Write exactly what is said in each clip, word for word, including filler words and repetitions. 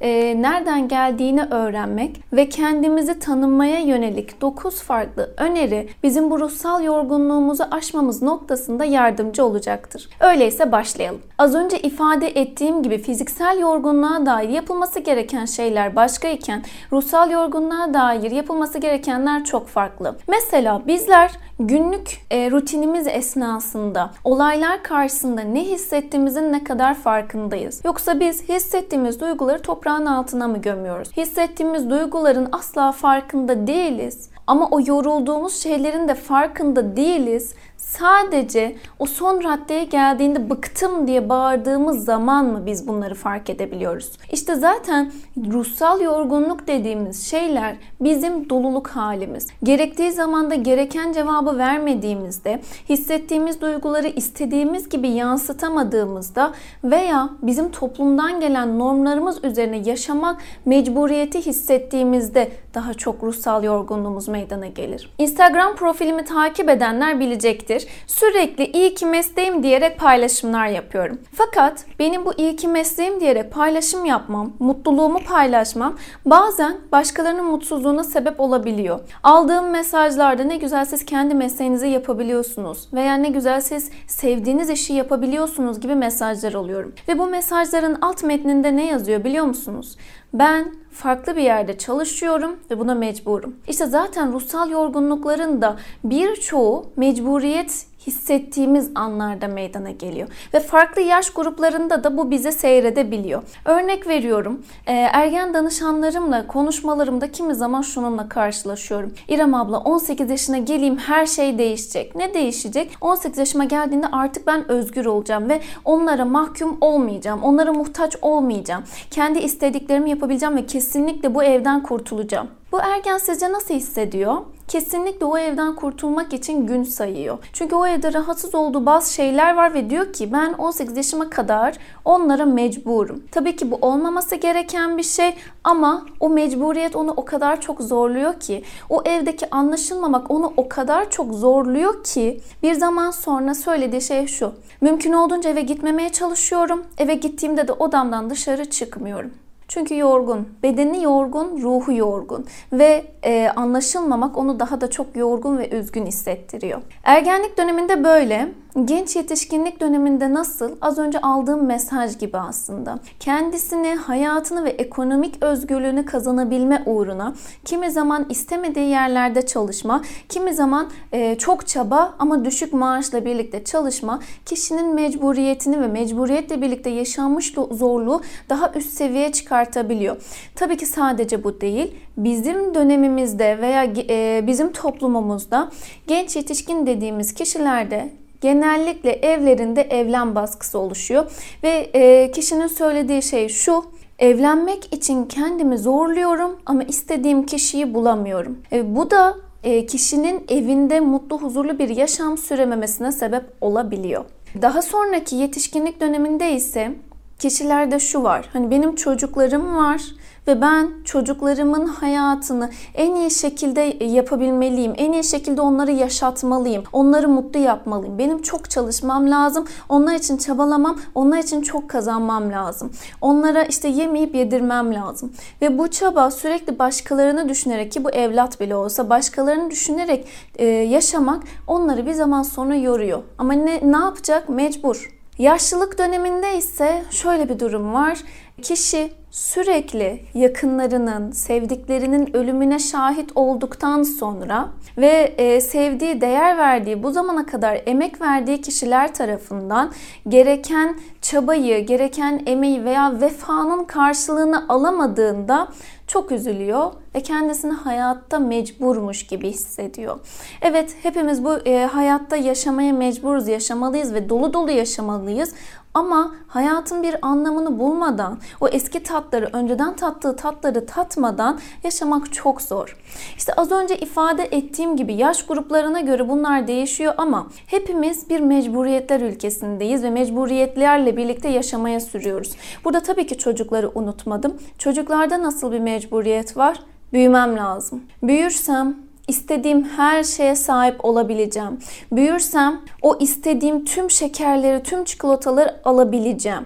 e, nereden geldiğini öğrenmek ve kendimizi tanımaya yönelik dokuz farklı öneri bizim bu ruhsal yorgunluğumuzu aşmamız noktasında yardımcı olacaktır. Öyleyse başlayalım. Az önce ifade ettiğim gibi fiziksel yorgunluğa dair yapılması gereken şeyler başka iken ruhsal yorgunluğa dair yapılması gerekenler çok farklı. Mesela bizler günlük e, rutinimiz esnasında olaylar karşısında ne hissettiğimizin ne kadar farkındayız? Yoksa biz hissettiğimiz duyguları toprağın altına mı gömüyoruz? Hissettiğimiz duyguların asla farkında değiliz. Ama o yorulduğumuz şeylerin de farkında değiliz. Sadece o son raddeye geldiğinde bıktım diye bağırdığımız zaman mı biz bunları fark edebiliyoruz? İşte zaten ruhsal yorgunluk dediğimiz şeyler bizim doluluk halimiz. Gerektiği zamanda gereken cevabı vermediğimizde, hissettiğimiz duyguları istediğimiz gibi yansıtamadığımızda veya bizim toplumdan gelen normlarımız üzerine yaşamak mecburiyeti hissettiğimizde daha çok ruhsal yorgunluğumuz meydana gelir. Instagram profilimi takip edenler bilecektir. Sürekli iyi ki mesleğim diyerek paylaşımlar yapıyorum. Fakat benim bu iyi ki mesleğim diyerek paylaşım yapmam, mutluluğumu paylaşmam bazen başkalarının mutsuzluğuna sebep olabiliyor. Aldığım mesajlarda ne güzel siz kendi mesleğinizi yapabiliyorsunuz veya ne güzel siz sevdiğiniz işi yapabiliyorsunuz gibi mesajlar alıyorum. Ve bu mesajların alt metninde ne yazıyor biliyor musunuz? Ben farklı bir yerde çalışıyorum ve buna mecburum. İşte zaten ruhsal yorgunlukların da birçoğu mecburiyet hissettiğimiz anlarda meydana geliyor. Ve farklı yaş gruplarında da bu bize seyredebiliyor. Örnek veriyorum, ergen danışanlarımla konuşmalarımda kimi zaman şununla karşılaşıyorum. İrem abla, on sekiz yaşına geleyim her şey değişecek. Ne değişecek? on sekiz yaşıma geldiğinde artık ben özgür olacağım ve onlara mahkum olmayacağım. Onlara muhtaç olmayacağım. Kendi istediklerimi yapabileceğim ve kesinlikle bu evden kurtulacağım. Bu ergen sizce nasıl hissediyor? Kesinlikle o evden kurtulmak için gün sayıyor. Çünkü o evde rahatsız olduğu bazı şeyler var ve diyor ki ben on sekiz yaşıma kadar onlara mecburum. Tabii ki bu olmaması gereken bir şey ama o mecburiyet onu o kadar çok zorluyor ki, o evdeki anlaşılmamak onu o kadar çok zorluyor ki bir zaman sonra söylediği şey şu: mümkün olduğunca eve gitmemeye çalışıyorum. Eve gittiğimde de odamdan dışarı çıkmıyorum. Çünkü yorgun, bedeni yorgun, ruhu yorgun ve e, anlaşılmamak onu daha da çok yorgun ve üzgün hissettiriyor. Ergenlik döneminde böyle, genç yetişkinlik döneminde nasıl? Az önce aldığım mesaj gibi aslında. Kendisini, hayatını ve ekonomik özgürlüğünü kazanabilme uğruna kimi zaman istemediği yerlerde çalışma, kimi zaman e, çok çaba ama düşük maaşla birlikte çalışma, kişinin mecburiyetini ve mecburiyetle birlikte yaşanmış zorluğu daha üst seviyeye çıkartabiliyor. Tabii ki sadece bu değil. Bizim dönemimizde veya e, bizim toplumumuzda genç yetişkin dediğimiz kişilerde genellikle evlerinde evlen baskısı oluşuyor ve e, kişinin söylediği şey şu: evlenmek için kendimi zorluyorum ama istediğim kişiyi bulamıyorum. E, bu da e, kişinin evinde mutlu, huzurlu bir yaşam sürememesine sebep olabiliyor. Daha sonraki yetişkinlik döneminde ise kişilerde şu var: hani benim çocuklarım var ve ben çocuklarımın hayatını en iyi şekilde yapabilmeliyim. En iyi şekilde onları yaşatmalıyım. Onları mutlu yapmalıyım. Benim çok çalışmam lazım. Onlar için çabalamam. Onlar için çok kazanmam lazım. Onlara işte yemeyip yedirmem lazım. Ve bu çaba sürekli başkalarını düşünerek, ki bu evlat bile olsa başkalarını düşünerek e, yaşamak onları bir zaman sonra yoruyor. Ama ne, ne yapacak? Mecbur. Yaşlılık döneminde ise şöyle bir durum var. Kişi sürekli yakınlarının, sevdiklerinin ölümüne şahit olduktan sonra ve sevdiği, değer verdiği, bu zamana kadar emek verdiği kişiler tarafından gereken çabayı, gereken emeği veya vefanın karşılığını alamadığında çok üzülüyor ve kendisini hayatta mecburmuş gibi hissediyor. Evet, hepimiz bu e, hayatta yaşamaya mecburuz, yaşamalıyız ve dolu dolu yaşamalıyız. Ama hayatın bir anlamını bulmadan, o eski tatları, önceden tattığı tatları tatmadan yaşamak çok zor. İşte az önce ifade ettiğim gibi yaş gruplarına göre bunlar değişiyor ama hepimiz bir mecburiyetler ülkesindeyiz ve mecburiyetlerle birlikte yaşamaya sürüyoruz. Burada tabii ki çocukları unutmadım. Çocuklarda nasıl bir mecburiyet var? Büyümem lazım. Büyürsem İstediğim her şeye sahip olabileceğim. Büyürsem o istediğim tüm şekerleri, tüm çikolataları alabileceğim.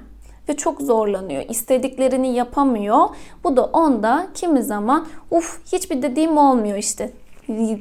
Ve çok zorlanıyor. İstediklerini yapamıyor. Bu da onda kimi zaman uf hiçbir dediğim olmuyor işte.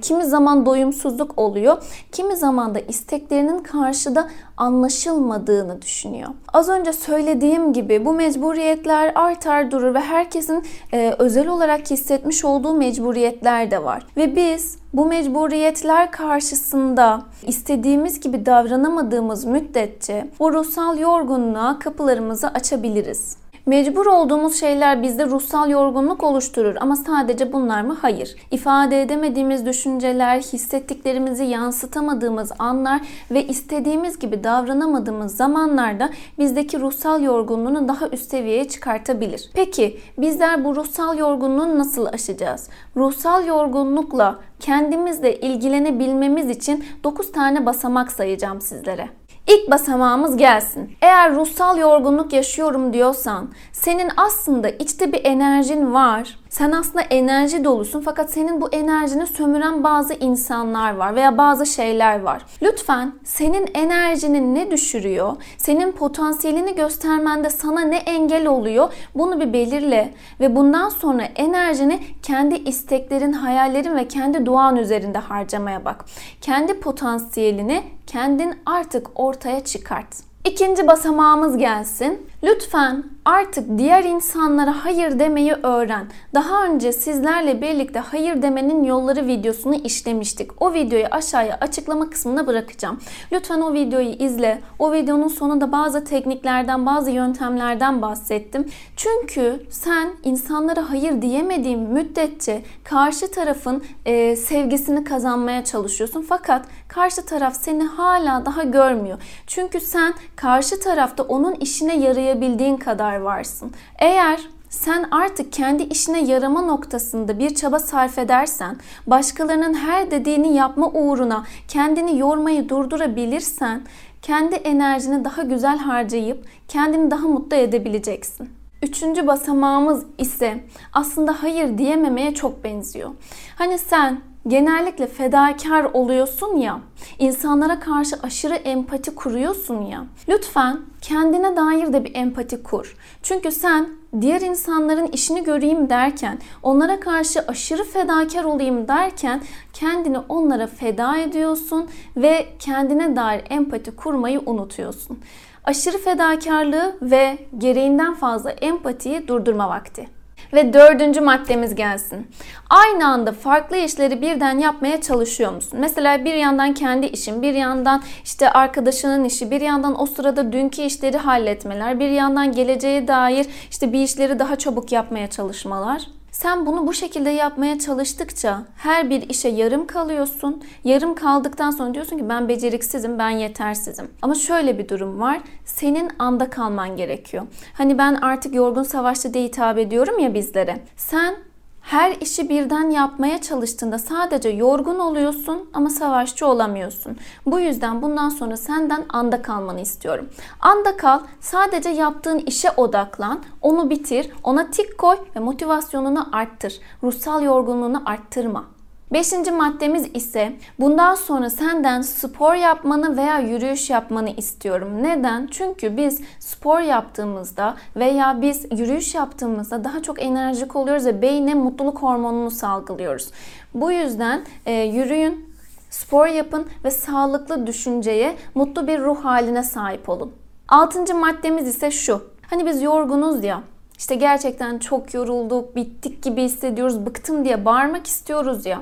Kimi zaman doyumsuzluk oluyor. Kimi zaman da isteklerinin karşıda anlaşılmadığını düşünüyor. Az önce söylediğim gibi bu mecburiyetler artar durur ve herkesin e, özel olarak hissetmiş olduğu mecburiyetler de var. Ve biz bu mecburiyetler karşısında istediğimiz gibi davranamadığımız müddetçe o ruhsal yorgunluğa kapılarımızı açabiliriz. Mecbur olduğumuz şeyler bizde ruhsal yorgunluk oluşturur ama sadece bunlar mı? Hayır. İfade edemediğimiz düşünceler, hissettiklerimizi yansıtamadığımız anlar ve istediğimiz gibi davranamadığımız zamanlarda bizdeki ruhsal yorgunluğunu daha üst seviyeye çıkartabilir. Peki bizler bu ruhsal yorgunluğu nasıl aşacağız? Ruhsal yorgunlukla kendimizle ilgilenebilmemiz için dokuz tane basamak sayacağım sizlere. İlk basamağımız gelsin. Eğer ruhsal yorgunluk yaşıyorum diyorsan, senin aslında içte bir enerjin var. Sen aslında enerji dolusun fakat senin bu enerjini sömüren bazı insanlar var veya bazı şeyler var. Lütfen senin enerjini ne düşürüyor, senin potansiyelini göstermende sana ne engel oluyor bunu bir belirle ve bundan sonra enerjini kendi isteklerin, hayallerin ve kendi duan üzerinde harcamaya bak. Kendi potansiyelini kendin artık ortaya çıkart. İkinci basamağımız gelsin. Lütfen artık diğer insanlara hayır demeyi öğren. Daha önce sizlerle birlikte hayır demenin yolları videosunu işlemiştik. O videoyu aşağıya açıklama kısmına bırakacağım. Lütfen o videoyu izle. O videonun sonunda bazı tekniklerden, bazı yöntemlerden bahsettim. Çünkü sen insanlara hayır diyemediğin müddetçe karşı tarafın e, sevgisini kazanmaya çalışıyorsun. Fakat karşı taraf seni hala daha görmüyor. Çünkü sen karşı tarafta onun işine yarayabildiğin kadar varsın. Eğer sen artık kendi işine yarama noktasında bir çaba sarf edersen, başkalarının her dediğini yapma uğruna kendini yormayı durdurabilirsen, kendi enerjini daha güzel harcayıp kendini daha mutlu edebileceksin. Üçüncü basamağımız ise aslında hayır diyememeye çok benziyor. Hani sen genellikle fedakar oluyorsun ya, insanlara karşı aşırı empati kuruyorsun ya. Lütfen kendine dair de bir empati kur. Çünkü sen diğer insanların işini göreyim derken, onlara karşı aşırı fedakar olayım derken kendini onlara feda ediyorsun ve kendine dair empati kurmayı unutuyorsun. Aşırı fedakarlığı ve gereğinden fazla empatiyi durdurma vakti. Ve dördüncü maddemiz gelsin. Aynı anda farklı işleri birden yapmaya çalışıyor musun? Mesela bir yandan kendi işin, bir yandan işte arkadaşının işi, bir yandan o sırada dünkü işleri halletmeler, bir yandan geleceğe dair işte bir işleri daha çabuk yapmaya çalışmalar. Sen bunu bu şekilde yapmaya çalıştıkça her bir işe yarım kalıyorsun. Yarım kaldıktan sonra diyorsun ki ben beceriksizim, ben yetersizim. Ama şöyle bir durum var. Senin anda kalman gerekiyor. Hani ben artık yorgun savaşçı diye hitap ediyorum ya bizlere. Sen her işi birden yapmaya çalıştığında sadece yorgun oluyorsun ama savaşçı olamıyorsun. Bu yüzden bundan sonra senden anda kalmanı istiyorum. Anda kal, sadece yaptığın işe odaklan, onu bitir, ona tik koy ve motivasyonunu arttır. Ruhsal yorgunluğunu arttırma. Beşinci maddemiz ise bundan sonra senden spor yapmanı veya yürüyüş yapmanı istiyorum. Neden? Çünkü biz spor yaptığımızda veya biz yürüyüş yaptığımızda daha çok enerjik oluyoruz ve beyne mutluluk hormonunu salgılıyoruz. Bu yüzden e, yürüyün, spor yapın ve sağlıklı düşünceye, mutlu bir ruh haline sahip olun. Altıncı maddemiz ise şu. Hani biz yorgunuz ya. İşte gerçekten çok yorulduk, bittik gibi hissediyoruz, bıktım diye bağırmak istiyoruz ya.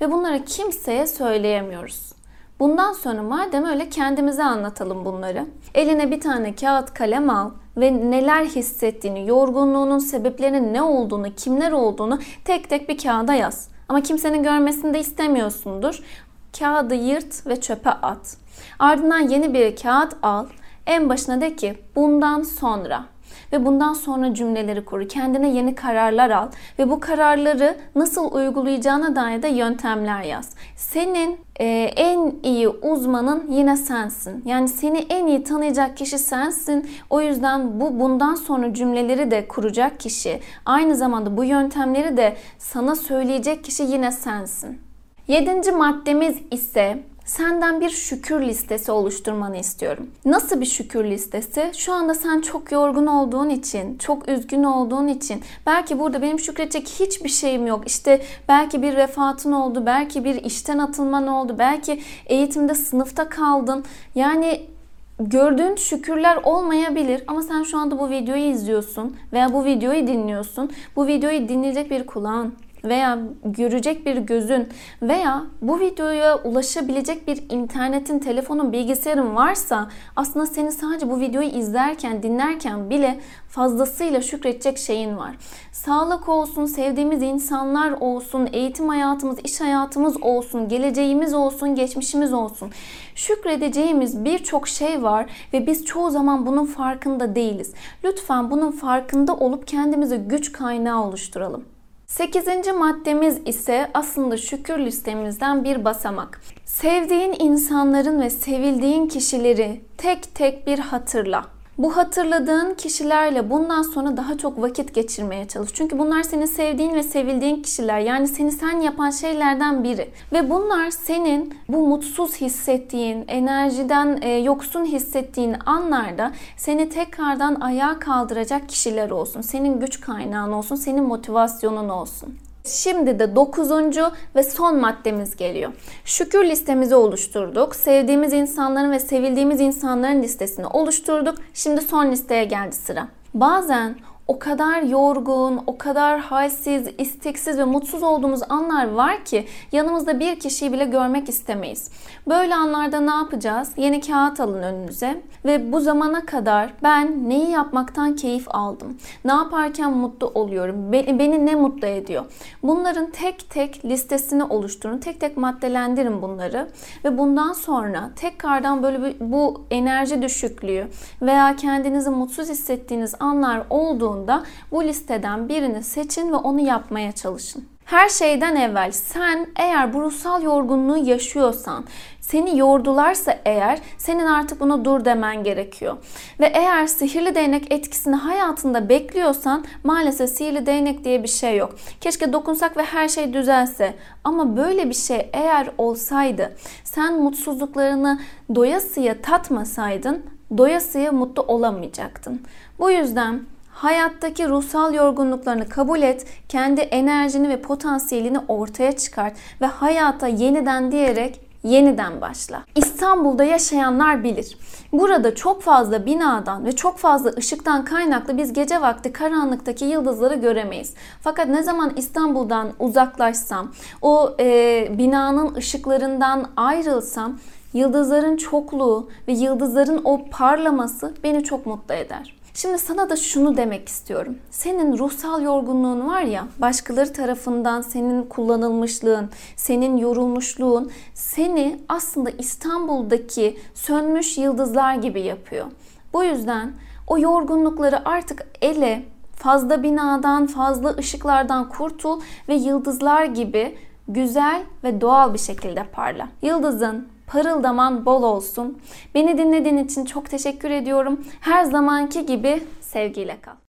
Ve bunları kimseye söyleyemiyoruz. Bundan sonra madem öyle kendimize anlatalım bunları. Eline bir tane kağıt kalem al ve neler hissettiğini, yorgunluğunun sebeplerinin ne olduğunu, kimler olduğunu tek tek bir kağıda yaz. Ama kimsenin görmesini de istemiyorsundur. Kağıdı yırt ve çöpe at. Ardından yeni bir kağıt al. En başına de ki bundan sonra ve bundan sonra cümleleri kur. Kendine yeni kararlar al ve bu kararları nasıl uygulayacağına dair de yöntemler yaz. Senin e, en iyi uzmanın yine sensin. Yani seni en iyi tanıyacak kişi sensin. O yüzden bu bundan sonra cümleleri de kuracak kişi, aynı zamanda bu yöntemleri de sana söyleyecek kişi yine sensin. Yedinci maddemiz ise senden bir şükür listesi oluşturmanı istiyorum. Nasıl bir şükür listesi? Şu anda sen çok yorgun olduğun için, çok üzgün olduğun için, belki burada benim şükredecek hiçbir şeyim yok. İşte belki bir vefatın oldu, belki bir işten atılman oldu, belki eğitimde sınıfta kaldın. Yani gördüğün şükürler olmayabilir ama sen şu anda bu videoyu izliyorsun veya bu videoyu dinliyorsun. Bu videoyu dinleyecek bir kulağın veya görecek bir gözün veya bu videoya ulaşabilecek bir internetin, telefonun, bilgisayarın varsa aslında seni sadece bu videoyu izlerken, dinlerken bile fazlasıyla şükredecek şeyin var. Sağlık olsun, sevdiğimiz insanlar olsun, eğitim hayatımız, iş hayatımız olsun, geleceğimiz olsun, geçmişimiz olsun. Şükredeceğimiz birçok şey var ve biz çoğu zaman bunun farkında değiliz. Lütfen bunun farkında olup kendimize güç kaynağı oluşturalım. sekizinci maddemiz ise aslında şükür listemizden bir basamak. Sevdiğin insanların ve sevildiğin kişileri tek tek bir hatırla. Bu hatırladığın kişilerle bundan sonra daha çok vakit geçirmeye çalış. Çünkü bunlar seni sevdiğin ve sevildiğin kişiler. Yani seni sen yapan şeylerden biri. Ve bunlar senin bu mutsuz hissettiğin, enerjiden yoksun hissettiğin anlarda seni tekrardan ayağa kaldıracak kişiler olsun. Senin güç kaynağın olsun, senin motivasyonun olsun. Şimdi de dokuzuncu ve son maddemiz geliyor. Şükür listemizi oluşturduk. Sevdiğimiz insanların ve sevildiğimiz insanların listesini oluşturduk. Şimdi son listeye geldi sıra. Bazen o kadar yorgun, o kadar halsiz, isteksiz ve mutsuz olduğumuz anlar var ki yanımızda bir kişiyi bile görmek istemeyiz. Böyle anlarda ne yapacağız? Yeni kağıt alın önünüze ve bu zamana kadar ben neyi yapmaktan keyif aldım? Ne yaparken mutlu oluyorum? Beni, beni ne mutlu ediyor? Bunların tek tek listesini oluşturun. Tek tek maddelendirin bunları ve bundan sonra tekrardan böyle bir, bu enerji düşüklüğü veya kendinizi mutsuz hissettiğiniz anlar olduğunda bu listeden birini seçin ve onu yapmaya çalışın. Her şeyden evvel sen eğer bu ruhsal yorgunluğu yaşıyorsan, seni yordularsa eğer senin artık buna dur demen gerekiyor. Ve eğer sihirli değnek etkisini hayatında bekliyorsan maalesef sihirli değnek diye bir şey yok. Keşke dokunsak ve her şey düzelse. Ama böyle bir şey eğer olsaydı, sen mutsuzluklarını doyasıya tatmasaydın, doyasıya mutlu olamayacaktın. Bu yüzden hayattaki ruhsal yorgunluklarını kabul et, kendi enerjini ve potansiyelini ortaya çıkart ve hayata yeniden diyerek yeniden başla. İstanbul'da yaşayanlar bilir. Burada çok fazla binadan ve çok fazla ışıktan kaynaklı biz gece vakti karanlıktaki yıldızları göremeyiz. Fakat ne zaman İstanbul'dan uzaklaşsam, o e, binanın ışıklarından ayrılsam, yıldızların çokluğu ve yıldızların o parlaması beni çok mutlu eder. Şimdi sana da şunu demek istiyorum. Senin ruhsal yorgunluğun var ya, başkaları tarafından senin kullanılmışlığın, senin yorulmuşluğun seni aslında İstanbul'daki sönmüş yıldızlar gibi yapıyor. Bu yüzden o yorgunlukları artık ele, fazla binadan, fazla ışıklardan kurtul ve yıldızlar gibi güzel ve doğal bir şekilde parla. Yıldızın parıldaman bol olsun. Beni dinlediğin için çok teşekkür ediyorum. Her zamanki gibi sevgiyle kal.